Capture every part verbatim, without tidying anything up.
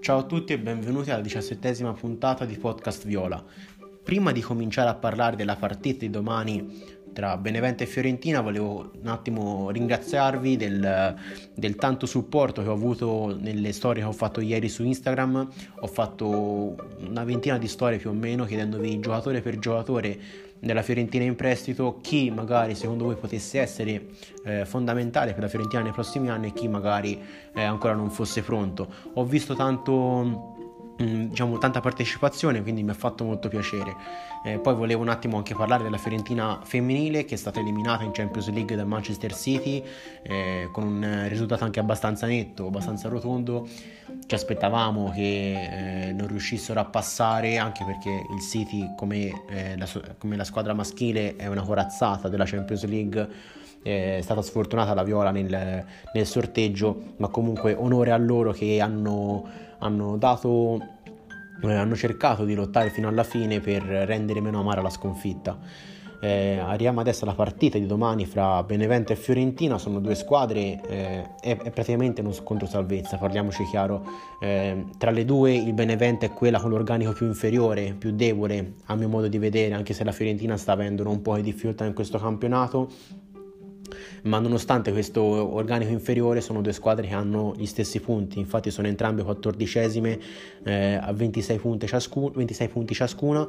Ciao a tutti e benvenuti alla diciassettesima puntata di Podcast Viola. Prima di cominciare a parlare della partita di domani tra Benevento e Fiorentina, volevo un attimo ringraziarvi del, del tanto supporto che ho avuto nelle storie che ho fatto ieri su Instagram. Ho fatto una ventina di storie più o meno chiedendovi giocatore per giocatore della Fiorentina in prestito chi magari secondo voi potesse essere eh, fondamentale per la Fiorentina nei prossimi anni e chi magari eh, ancora non fosse pronto. Ho visto tanto diciamo tanta partecipazione, quindi mi ha fatto molto piacere. Eh, poi volevo un attimo anche parlare della Fiorentina femminile, che è stata eliminata in Champions League dal Manchester City eh, con un risultato anche abbastanza netto, abbastanza rotondo. Ci aspettavamo che eh, non riuscissero a passare, anche perché il City come, eh, la, come la squadra maschile è una corazzata della Champions League. È stata sfortunata la Viola nel, nel sorteggio, ma comunque onore a loro che hanno, hanno dato eh, hanno cercato di lottare fino alla fine per rendere meno amara la sconfitta. Eh, arriviamo adesso alla partita di domani fra Benevento e Fiorentina. Sono due squadre, eh, è, è praticamente uno scontro salvezza, parliamoci chiaro. Eh, tra le due il Benevento è quella con l'organico più inferiore, più debole a mio modo di vedere, anche se la Fiorentina sta avendo un po' di difficoltà in questo campionato. Ma nonostante questo organico inferiore, sono due squadre che hanno gli stessi punti, infatti sono entrambe quattordicesime eh, a ventisei punti, ciascu- ventisei punti ciascuna,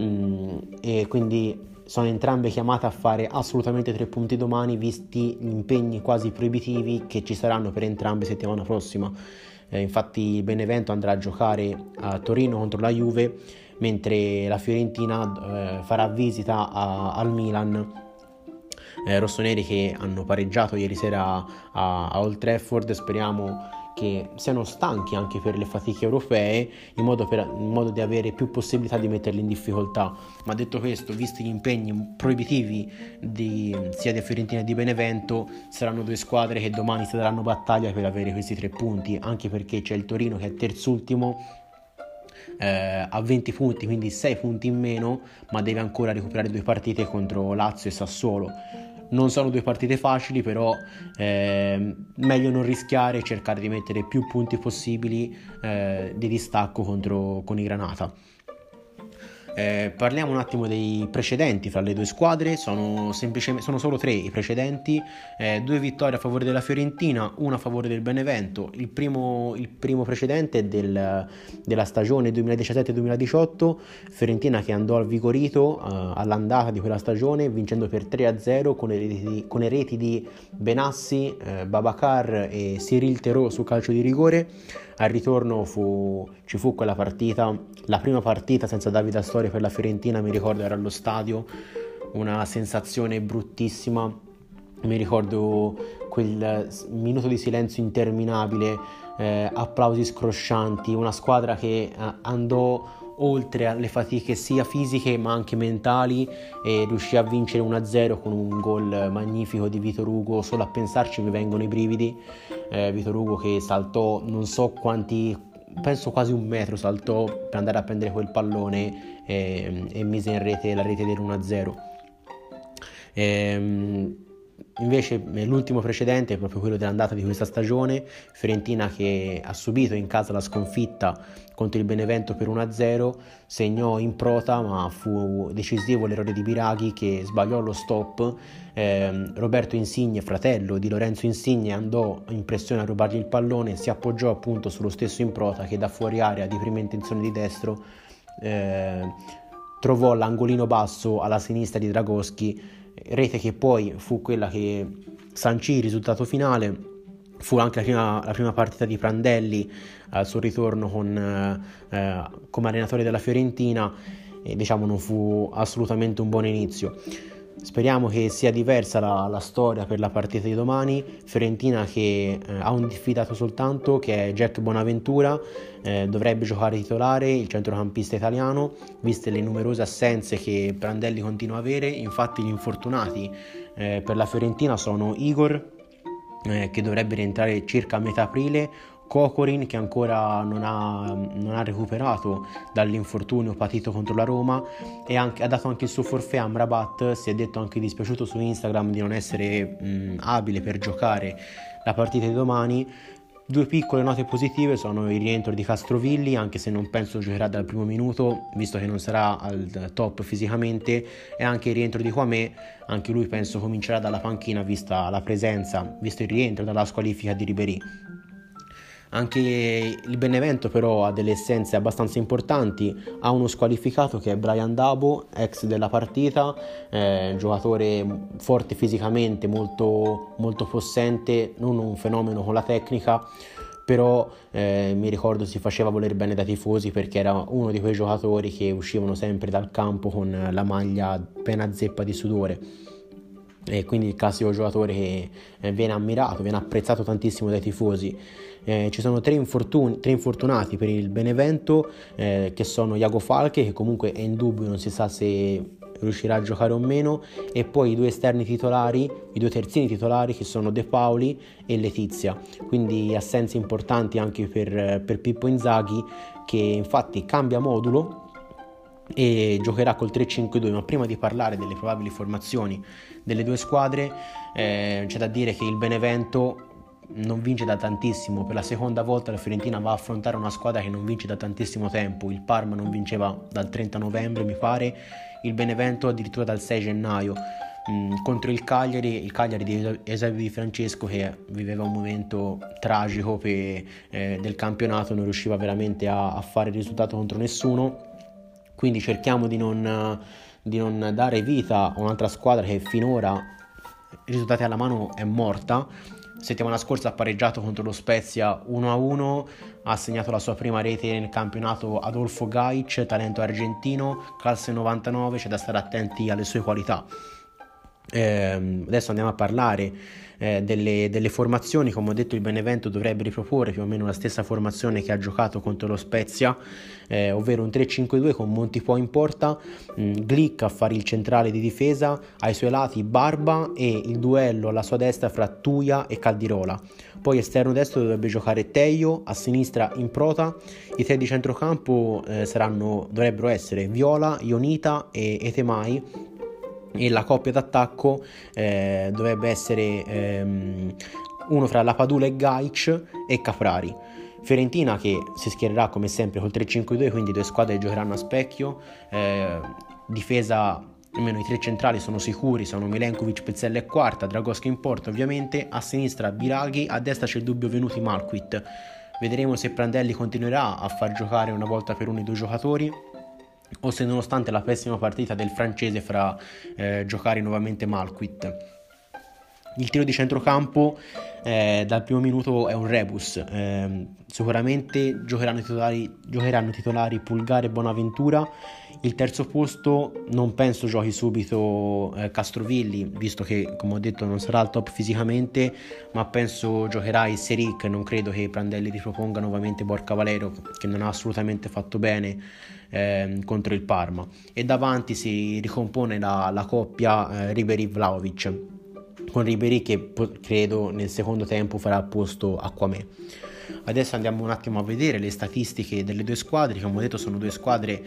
mm, e quindi sono entrambe chiamate a fare assolutamente tre punti domani, visti gli impegni quasi proibitivi che ci saranno per entrambe settimana prossima. Eh, infatti Benevento andrà a giocare a Torino contro la Juve, mentre la Fiorentina eh, farà visita a- al Milan. Eh, rossoneri che hanno pareggiato ieri sera a, a Old Trafford. Speriamo che siano stanchi anche per le fatiche europee, in modo, per, in modo di avere più possibilità di metterli in difficoltà. Ma detto questo, visti gli impegni proibitivi di, sia di Fiorentina che di Benevento, saranno due squadre che domani si daranno battaglia per avere questi tre punti, anche perché c'è il Torino che è terzultimo Eh, a venti punti, quindi sei punti in meno, ma deve ancora recuperare due partite contro Lazio e Sassuolo. Non sono due partite facili, però eh, meglio non rischiare e cercare di mettere più punti possibili eh, di distacco contro, con i Granata. Eh, parliamo un attimo dei precedenti fra le due squadre. Sono, semplicemente, sono solo tre i precedenti, eh, due vittorie a favore della Fiorentina, una a favore del Benevento. Il primo, il primo precedente è del, della stagione duemiladiciassette duemiladiciotto, Fiorentina che andò al Vigorito eh, all'andata di quella stagione vincendo per tre a zero con le reti di, con le reti di Benassi, eh, Babacar e Cyril Thereau sul calcio di rigore. Al ritorno fu, ci fu quella partita, la prima partita senza Davide Astori per la Fiorentina. Mi ricordo era allo stadio, una sensazione bruttissima. Mi ricordo quel minuto di silenzio interminabile, eh, applausi scroscianti, una squadra che eh, andò oltre alle fatiche sia fisiche ma anche mentali e riuscì a vincere uno a zero con un gol magnifico di Vitor Hugo. Solo a pensarci mi vengono i brividi. eh, Vitor Hugo che saltò non so quanti, penso quasi un metro saltò per andare a prendere quel pallone e, e mise in rete la rete dell'uno a zero. Ehm, invece l'ultimo precedente è proprio quello dell'andata di questa stagione, Fiorentina che ha subito in casa la sconfitta contro il Benevento per uno a zero. Segnò Improta, ma fu decisivo l'errore di Biraghi che sbagliò lo stop. eh, Roberto Insigne, fratello di Lorenzo Insigne, andò in pressione a rubargli il pallone, si appoggiò appunto sullo stesso Improta che da fuori area di prima intenzione di destro eh, trovò l'angolino basso alla sinistra di Dragoschi, rete che poi fu quella che sancì il risultato finale. Fu anche la prima, la prima partita di Prandelli al suo ritorno con, eh, come allenatore della Fiorentina e diciamo non fu assolutamente un buon inizio. Speriamo che sia diversa la, la storia per la partita di domani. Fiorentina che eh, ha un diffidato soltanto, che è Jack Bonaventura, eh, dovrebbe giocare titolare il centrocampista italiano, viste le numerose assenze che Prandelli continua a avere. Infatti gli infortunati eh, per la Fiorentina sono Igor, Eh, che dovrebbe rientrare circa a metà aprile, Cocorin che ancora non ha, non ha recuperato dall'infortunio patito contro la Roma e anche, ha dato anche il suo forfait a Amrabat. Si è detto anche dispiaciuto su Instagram di non essere mh, abile per giocare la partita di domani, Due piccole note positive sono il rientro di Castrovilli, anche se non penso giocherà dal primo minuto, visto che non sarà al top fisicamente, e anche il rientro di Kwame, anche lui penso comincerà dalla panchina, vista la presenza, visto il rientro dalla squalifica di Ribéry. Anche il Benevento però ha delle essenze abbastanza importanti, ha uno squalificato che è Brian Dabo, ex della partita, eh, giocatore forte fisicamente, molto, molto possente, non un fenomeno con la tecnica, però eh, mi ricordo si faceva voler bene dai tifosi perché era uno di quei giocatori che uscivano sempre dal campo con la maglia pena zeppa di sudore. E quindi il classico giocatore che viene ammirato, viene apprezzato tantissimo dai tifosi. Eh, ci sono tre, infortuni, tre infortunati per il Benevento, eh, che sono Iago Falche, che comunque è in dubbio, non si sa se riuscirà a giocare o meno, e poi i due esterni titolari, i due terzini titolari, che sono De Paoli e Letizia. Quindi assenze importanti anche per, per Pippo Inzaghi, che infatti cambia modulo e giocherà col tre cinque due. Ma prima di parlare delle probabili formazioni delle due squadre, eh, c'è da dire che il Benevento non vince da tantissimo. Per la seconda volta la Fiorentina va a affrontare una squadra che non vince da tantissimo tempo. Il Parma non vinceva dal trenta novembre, mi pare, il Benevento addirittura dal sei gennaio, mh, contro il Cagliari il Cagliari di Eusebio Di Francesco, che viveva un momento tragico per, eh, del campionato, non riusciva veramente a, a fare risultato contro nessuno. Quindi cerchiamo di non, di non dare vita a un'altra squadra che finora, risultati alla mano, è morta. Settimana scorsa ha pareggiato contro lo Spezia uno a uno, ha segnato la sua prima rete nel campionato Adolfo Gaic, talento argentino, classe novantanove, c'è da stare attenti alle sue qualità. Eh, adesso andiamo a parlare eh, delle, delle formazioni. Come ho detto, il Benevento dovrebbe riproporre più o meno la stessa formazione che ha giocato contro lo Spezia, eh, ovvero un tre cinque due con Montipò in porta, mh, Glik a fare il centrale di difesa, ai suoi lati Barba e il duello alla sua destra fra Tuia e Caldirola. Poi esterno destro dovrebbe giocare Teio, a sinistra Improta. I tre di centrocampo eh, saranno, dovrebbero essere Viola, Ionita e Etemai, e la coppia d'attacco eh, dovrebbe essere ehm, uno fra Lapadula e Gaic e Caprari. Fiorentina che si schiererà come sempre col tre cinque due, quindi due squadre giocheranno a specchio, eh, difesa, almeno i tre centrali sono sicuri, sono Milenkovic, Pezzella e Quarta, Dragoschi in porta ovviamente, a sinistra Biraghi, a destra c'è il dubbio Venuti Malquit. Vedremo se Prandelli continuerà a far giocare una volta per uno i due giocatori, o se nonostante la pessima partita del francese farà eh, giocare nuovamente Malquit. Il tiro di centrocampo eh, dal primo minuto è un rebus, eh, sicuramente giocheranno i titolari, giocheranno i titolari Pulgar e Bonaventura. Il terzo posto non penso giochi subito eh, Castrovilli, visto che come ho detto non sarà al top fisicamente, ma penso giocherà il Seric. Non credo che Prandelli riproponga nuovamente Borca Valero, che non ha assolutamente fatto bene eh, contro il Parma, e davanti si ricompone la, la coppia eh, Ribéry-Vlahovic, con Ribéry che credo nel secondo tempo farà posto a Kwame. Adesso andiamo un attimo a vedere le statistiche delle due squadre. Come ho detto, sono due squadre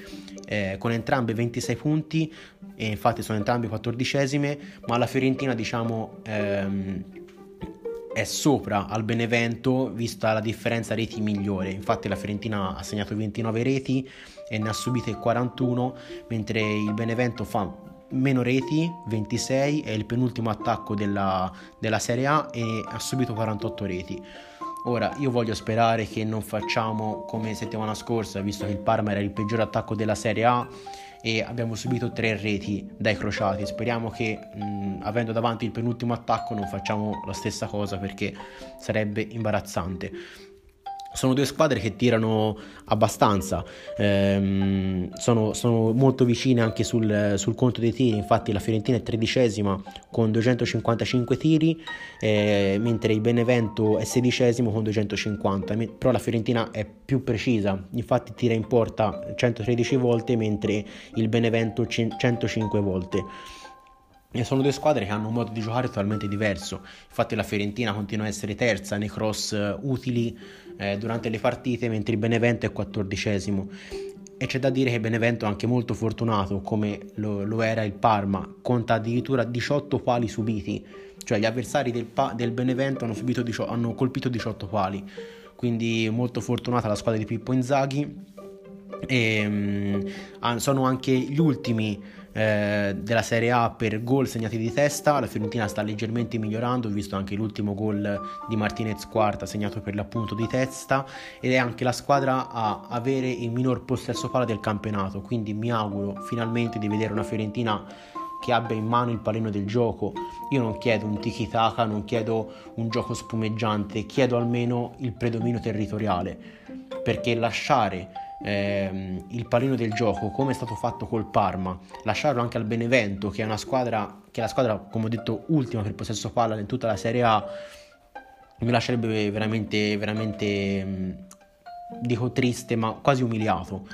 eh, con entrambe ventisei punti, e infatti sono entrambe quattordicesime, ma la Fiorentina diciamo ehm, è sopra al Benevento vista la differenza reti migliore. Infatti la Fiorentina ha segnato ventinove reti e ne ha subite quarantuno, mentre il Benevento fa meno reti, ventisei, è il penultimo attacco della, della Serie A e ha subito quarantotto reti. Ora io voglio sperare che non facciamo come settimana scorsa, visto che il Parma era il peggior attacco della Serie A e abbiamo subito tre reti dai crociati. Speriamo che mh, avendo davanti il penultimo attacco non facciamo la stessa cosa, perché sarebbe imbarazzante. Sono due squadre che tirano abbastanza, ehm, sono, sono molto vicine anche sul, sul conto dei tiri. Infatti la Fiorentina è tredicesima con duecentocinquantacinque tiri, eh, mentre il Benevento è sedicesimo con duecentocinquanta, però la Fiorentina è più precisa, infatti tira in porta centotredici volte mentre il Benevento centocinque volte. E sono due squadre che hanno un modo di giocare totalmente diverso. Infatti la Fiorentina continua a essere terza nei cross utili eh, durante le partite, mentre il Benevento è quattordicesimo. E c'è da dire che Benevento è anche molto fortunato, come lo, lo era il Parma, conta addirittura diciotto pali subiti, cioè gli avversari del, pa- del Benevento hanno, subito dicio- hanno colpito diciotto pali, quindi molto fortunata la squadra di Pippo Inzaghi. E, um, sono anche gli ultimi eh, della Serie A per gol segnati di testa. La Fiorentina sta leggermente migliorando, ho visto anche l'ultimo gol di Martinez Quarta segnato per l'appunto di testa, ed è anche la squadra a avere il minor possesso palla del campionato, quindi mi auguro finalmente di vedere una Fiorentina che abbia in mano il pallino del gioco. Io non chiedo un tiki-taka, non chiedo un gioco spumeggiante, chiedo almeno il predominio territoriale, perché lasciare Eh, il pallino del gioco, come è stato fatto col Parma, lasciarlo anche al Benevento, che è una squadra che è la squadra, come ho detto, ultima per possesso palla in tutta la Serie A, mi lascerebbe veramente veramente mh, dico triste, ma quasi umiliato.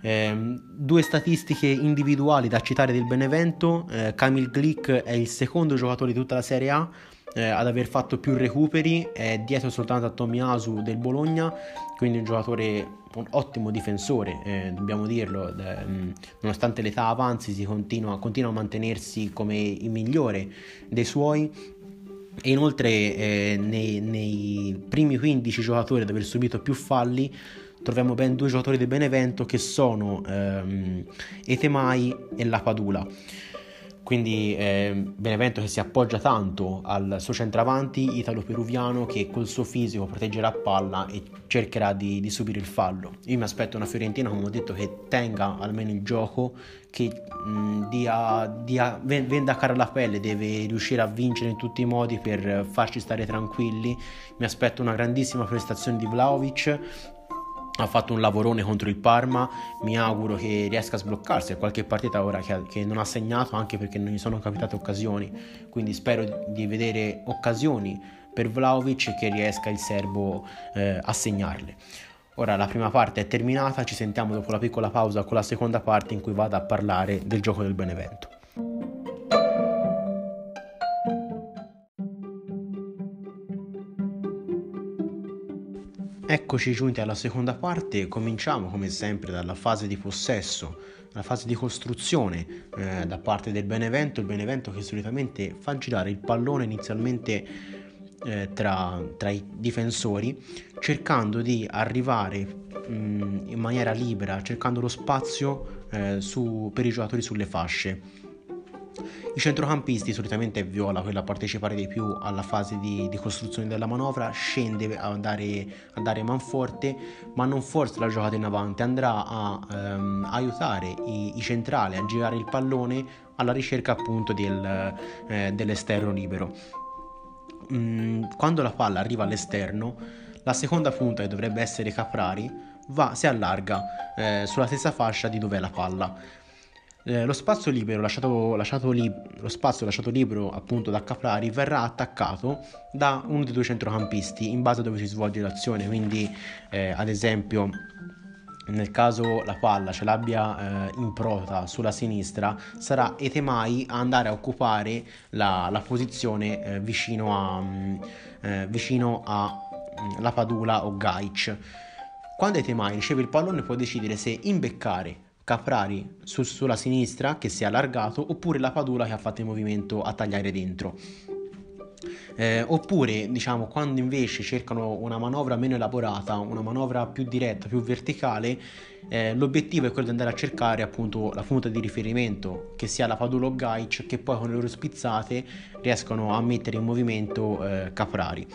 Eh, due statistiche individuali da citare del Benevento: eh, Kamil Glik è il secondo giocatore di tutta la Serie A Eh, ad aver fatto più recuperi, è dietro soltanto a Tomiyasu del Bologna, quindi un giocatore, un ottimo difensore, eh, dobbiamo dirlo. De, mh, nonostante l'età avanzi si continua, continua a mantenersi come il migliore dei suoi, e inoltre eh, nei, nei primi quindici giocatori ad aver subito più falli troviamo ben due giocatori del Benevento, che sono ehm, Etemai e Lapadula. Quindi eh, Benevento che si appoggia tanto al suo centravanti italo-peruviano, che col suo fisico proteggerà palla e cercherà di, di subire il fallo. Io mi aspetto una Fiorentina, come ho detto, che tenga almeno il gioco, che mh, dia, dia, venda cara alla pelle, deve riuscire a vincere in tutti i modi per farci stare tranquilli. Mi aspetto una grandissima prestazione di Vlahovic. Ha fatto un lavorone contro il Parma, mi auguro che riesca a sbloccarsi a qualche partita ora che, che non ha segnato, anche perché non gli sono capitate occasioni, quindi spero di vedere occasioni per Vlahovic e che riesca il serbo eh, a segnarle. Ora la prima parte è terminata, ci sentiamo dopo la piccola pausa con la seconda parte in cui vado a parlare del gioco del Benevento. Eccoci giunti alla seconda parte. Cominciamo come sempre dalla fase di possesso, la fase di costruzione eh, da parte del Benevento, il Benevento che solitamente fa girare il pallone inizialmente eh, tra, tra i difensori, cercando di arrivare mh, in maniera libera, cercando lo spazio eh, su, per i giocatori sulle fasce. I centrocampisti, solitamente è Viola quella a partecipare di più alla fase di, di costruzione della manovra, scende a dare, a dare manforte, ma non forza la giocata in avanti, andrà a ehm, aiutare i, i centrali a girare il pallone alla ricerca appunto del, eh, dell'esterno libero. Mm, quando la palla arriva all'esterno, la seconda punta, che dovrebbe essere Caprari, va, si allarga eh, sulla stessa fascia di dov'è la palla. Eh, lo spazio libero lasciato, lasciato li, lo spazio lasciato libero appunto da Caprari verrà attaccato da uno dei due centrocampisti in base a dove si svolge l'azione, quindi eh, ad esempio nel caso la palla ce l'abbia eh, Improta sulla sinistra, sarà Etemai a andare a occupare la, la posizione eh, vicino a eh, vicino a Lapadula o Gaic. Quando Etemai riceve il pallone può decidere se imbeccare Caprari su, sulla sinistra che si è allargato, oppure Lapadula che ha fatto il movimento a tagliare dentro. Eh, oppure, diciamo, quando invece cercano una manovra meno elaborata, una manovra più diretta, più verticale, eh, l'obiettivo è quello di andare a cercare appunto la punta di riferimento, che sia Lapadula o Gaic, che poi con le loro spizzate riescono a mettere in movimento eh, Caprari.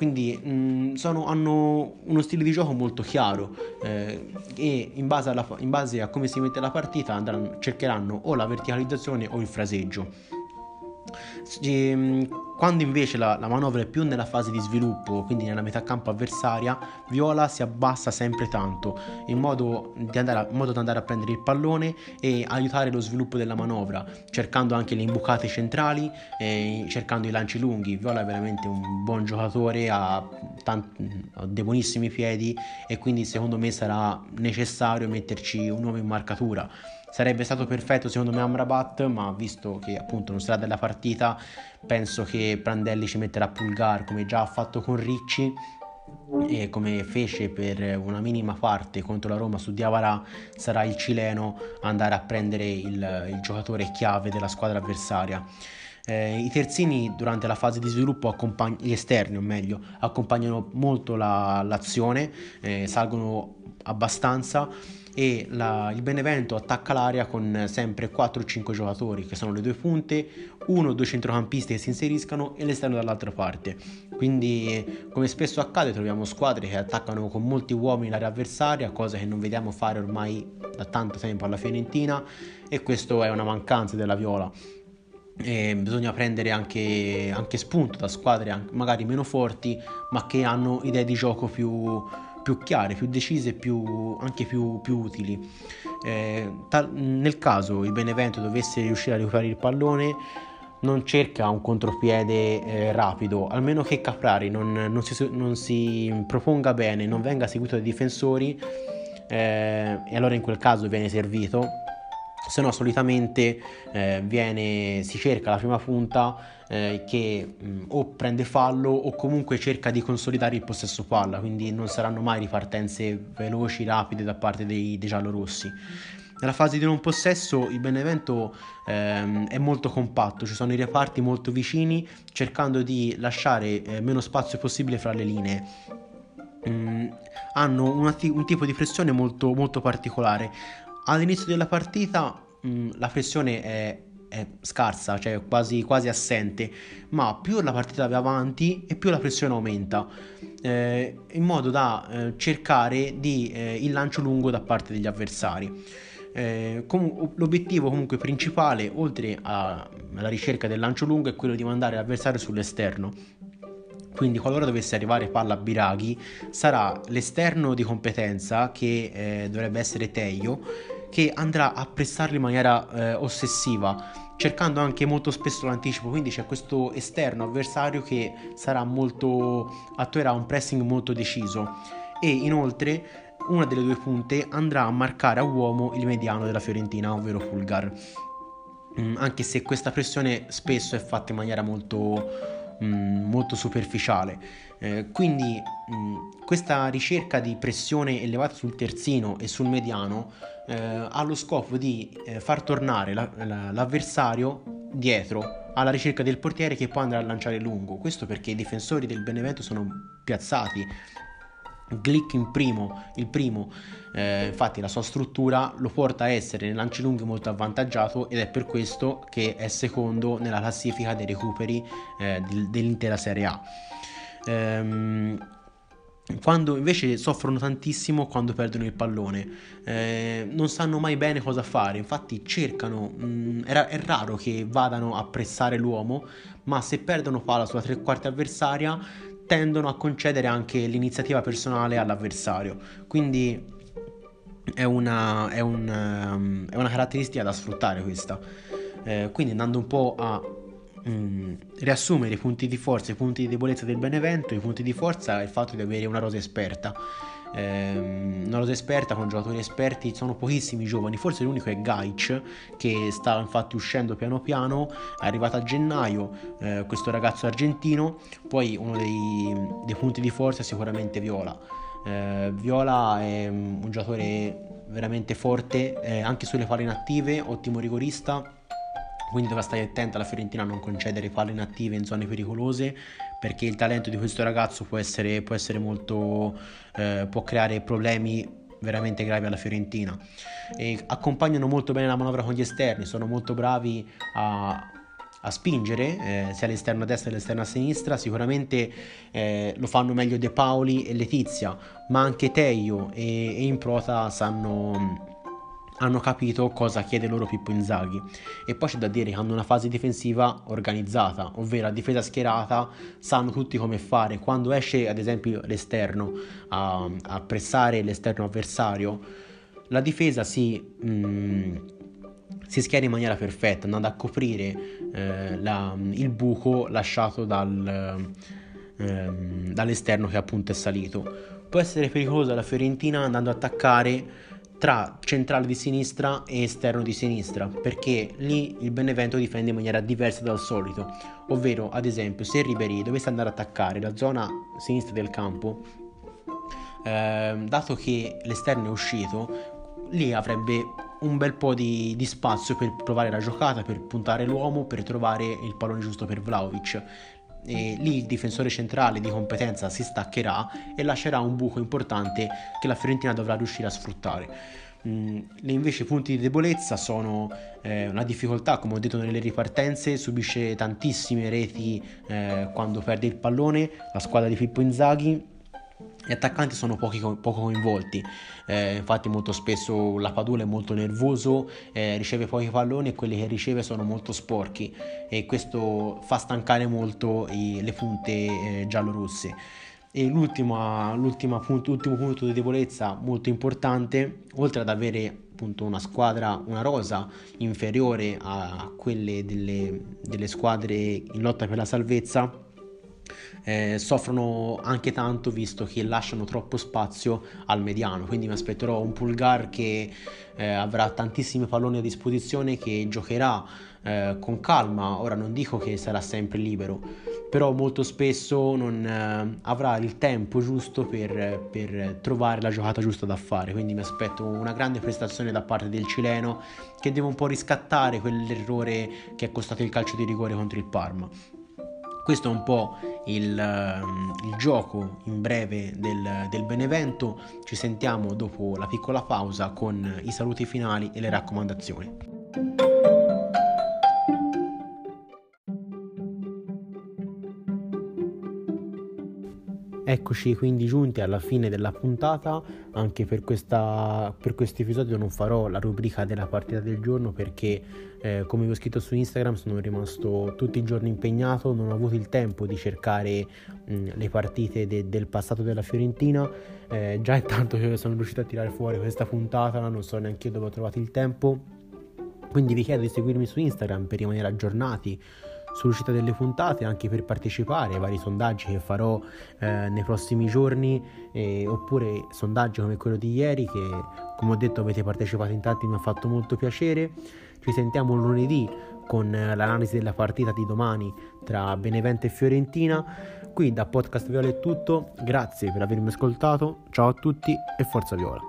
Quindi mh, sono, hanno uno stile di gioco molto chiaro eh, e in base, alla, in base a come si mette la partita andranno, cercheranno o la verticalizzazione o il fraseggio. E, quando invece la, la manovra è più nella fase di sviluppo, quindi nella metà campo avversaria, Viola si abbassa sempre tanto in modo, di andare a, in modo da andare a prendere il pallone e aiutare lo sviluppo della manovra, cercando anche le imbucate centrali e cercando i lanci lunghi. Viola è veramente un buon giocatore, ha, tanti, ha dei buonissimi piedi e quindi secondo me sarà necessario metterci un uomo in marcatura. Sarebbe stato perfetto secondo me Amrabat, ma visto che appunto non sarà della partita, penso che Prandelli ci metterà Pulgar, come già ha fatto con Ricci e come fece per una minima parte contro la Roma su Diawara. Sarà il cileno andare a prendere il, il giocatore chiave della squadra avversaria. Eh, I terzini durante la fase di sviluppo accompagn- gli esterni o meglio accompagnano molto la, l'azione, eh, salgono abbastanza e la, il Benevento attacca l'area con sempre quattro o cinque giocatori che sono le due punte, uno o due centrocampisti che si inseriscano e l'esterno dall'altra parte. Quindi, come spesso accade, troviamo squadre che attaccano con molti uomini l'area avversaria, cosa che non vediamo fare ormai da tanto tempo alla Fiorentina, e questo è una mancanza della Viola. E bisogna prendere anche, anche spunto da squadre magari meno forti ma che hanno idee di gioco più, più chiare, più decise, più, anche più, più utili. Eh, tal, nel caso il Benevento dovesse riuscire a recuperare il pallone, non cerca un contropiede eh, rapido, almeno che Caprari non, non, si, non si proponga bene, non venga seguito dai difensori, eh, e allora in quel caso viene servito. Se no solitamente eh, viene, si cerca la prima punta eh, che mh, o prende fallo o comunque cerca di consolidare il possesso palla, quindi non saranno mai ripartenze veloci, rapide da parte dei, dei giallorossi. Nella fase di non possesso il Benevento ehm, è molto compatto, ci sono i reparti molto vicini cercando di lasciare eh, meno spazio possibile fra le linee. Mm, hanno una, un tipo di pressione molto, molto particolare. All'inizio della partita mh, la pressione è, è scarsa, cioè quasi, quasi assente, ma più la partita va avanti e più la pressione aumenta, eh, in modo da eh, cercare di, eh, il lancio lungo da parte degli avversari. Eh, com- l'obiettivo comunque principale, oltre a, alla ricerca del lancio lungo, è quello di mandare l'avversario sull'esterno. Quindi qualora dovesse arrivare palla a Biraghi, sarà l'esterno di competenza, che eh, dovrebbe essere Teio, che andrà a pressarlo in maniera eh, ossessiva, cercando anche molto spesso l'anticipo. Quindi c'è questo esterno avversario che sarà molto, attuerà un pressing molto deciso, e inoltre una delle due punte andrà a marcare a uomo il mediano della Fiorentina, ovvero Pulgar, mm, anche se questa pressione spesso è fatta in maniera molto molto superficiale. Eh, quindi mh, questa ricerca di pressione elevata sul terzino e sul mediano eh, ha lo scopo di eh, far tornare la, la, l'avversario dietro alla ricerca del portiere, che poi andrà a lanciare lungo. Questo perché i difensori del Benevento sono piazzati, Glik in primo, il primo eh, infatti la sua struttura lo porta a essere nei lanci lunghi molto avvantaggiato, ed è per questo che è secondo nella classifica dei recuperi eh, dell'intera Serie A. Ehm, quando invece soffrono tantissimo quando perdono il pallone, eh, non sanno mai bene cosa fare, infatti cercano, mh, è, è raro che vadano a pressare l'uomo, ma se perdono palla sulla tre quarti avversaria tendono a concedere anche l'iniziativa personale all'avversario. Quindi è una, è un, è una caratteristica da sfruttare questa. Eh, quindi andando un po' a mh, riassumere i punti di forza e i punti di debolezza del Benevento, i punti di forza è il fatto di avere una rosa esperta. Eh, una rosa esperta con giocatori esperti, sono pochissimi giovani, forse l'unico è Gaic, che sta infatti uscendo piano piano, è arrivato a gennaio eh, questo ragazzo argentino. Poi uno dei, dei punti di forza è sicuramente Viola. eh, Viola è un giocatore veramente forte eh, anche sulle palle inattive, ottimo rigorista, quindi dovrà stare attenta alla Fiorentina a non concedere palle inattive in zone pericolose, perché il talento di questo ragazzo può essere, può essere molto, eh, può creare problemi veramente gravi alla Fiorentina. E accompagnano molto bene la manovra con gli esterni, sono molto bravi a, a spingere eh, sia all'esterno a destra che all'esterno a sinistra. Sicuramente eh, lo fanno meglio De Paoli e Letizia, ma anche Teio e, e Improta sanno... hanno capito cosa chiede loro Pippo Inzaghi. E poi c'è da dire che hanno una fase difensiva organizzata, ovvero a difesa schierata sanno tutti come fare. Quando esce ad esempio l'esterno a, a pressare l'esterno avversario, la difesa si, mh, si schiera in maniera perfetta, andando a coprire eh, la, il buco lasciato dal, eh, dall'esterno che appunto è salito. Può essere pericolosa la Fiorentina andando ad attaccare tra centrale di sinistra e esterno di sinistra, perché lì il Benevento difende in maniera diversa dal solito, ovvero ad esempio se Ribéry dovesse andare ad attaccare la zona sinistra del campo, eh, dato che l'esterno è uscito, lì avrebbe un bel po' di, di spazio per provare la giocata, per puntare l'uomo, per trovare il pallone giusto per Vlahovic. E lì il difensore centrale di competenza si staccherà e lascerà un buco importante che la Fiorentina dovrà riuscire a sfruttare. Mm, le invece punti di debolezza sono eh, una difficoltà, come ho detto, nelle ripartenze. Subisce tantissime reti eh, quando perde il pallone la squadra di Pippo Inzaghi. Gli attaccanti sono pochi, poco coinvolti, eh, infatti molto spesso Lapadula è molto nervoso, eh, riceve pochi palloni e quelli che riceve sono molto sporchi, e questo fa stancare molto i, le punte eh, giallorosse. E l'ultima, l'ultima punto, l'ultimo punto di debolezza molto importante, oltre ad avere una squadra, una rosa inferiore a quelle delle, delle squadre in lotta per la salvezza, Eh, soffrono anche tanto, visto che lasciano troppo spazio al mediano. Quindi mi aspetterò un Pulgar che eh, avrà tantissimi palloni a disposizione, che giocherà eh, con calma. Ora non dico che sarà sempre libero, però molto spesso non eh, avrà il tempo giusto per, per trovare la giocata giusta da fare. Quindi mi aspetto una grande prestazione da parte del cileno, che deve un po' riscattare quell'errore che è costato il calcio di rigore contro il Parma. Questo è un po' il, il gioco in breve del, del Benevento. Ci sentiamo dopo la piccola pausa con i saluti finali e le raccomandazioni. Eccoci quindi giunti alla fine della puntata. Anche per, questa, per questo episodio non farò la rubrica della partita del giorno, perché eh, come vi ho scritto su Instagram sono rimasto tutti i giorni impegnato, non ho avuto il tempo di cercare mh, le partite de, del passato della Fiorentina. Eh, già intanto che sono riuscito a tirare fuori questa puntata non so neanche io dove ho trovato il tempo, quindi vi chiedo di seguirmi su Instagram per rimanere aggiornati sull'uscita delle puntate, anche per partecipare ai vari sondaggi che farò eh, nei prossimi giorni, eh, oppure sondaggi come quello di ieri, che come ho detto avete partecipato in tanti, mi ha fatto molto piacere. Ci sentiamo lunedì con eh, l'analisi della partita di domani tra Benevento e Fiorentina. Qui da Podcast Viola è tutto, grazie per avermi ascoltato, ciao a tutti e forza Viola!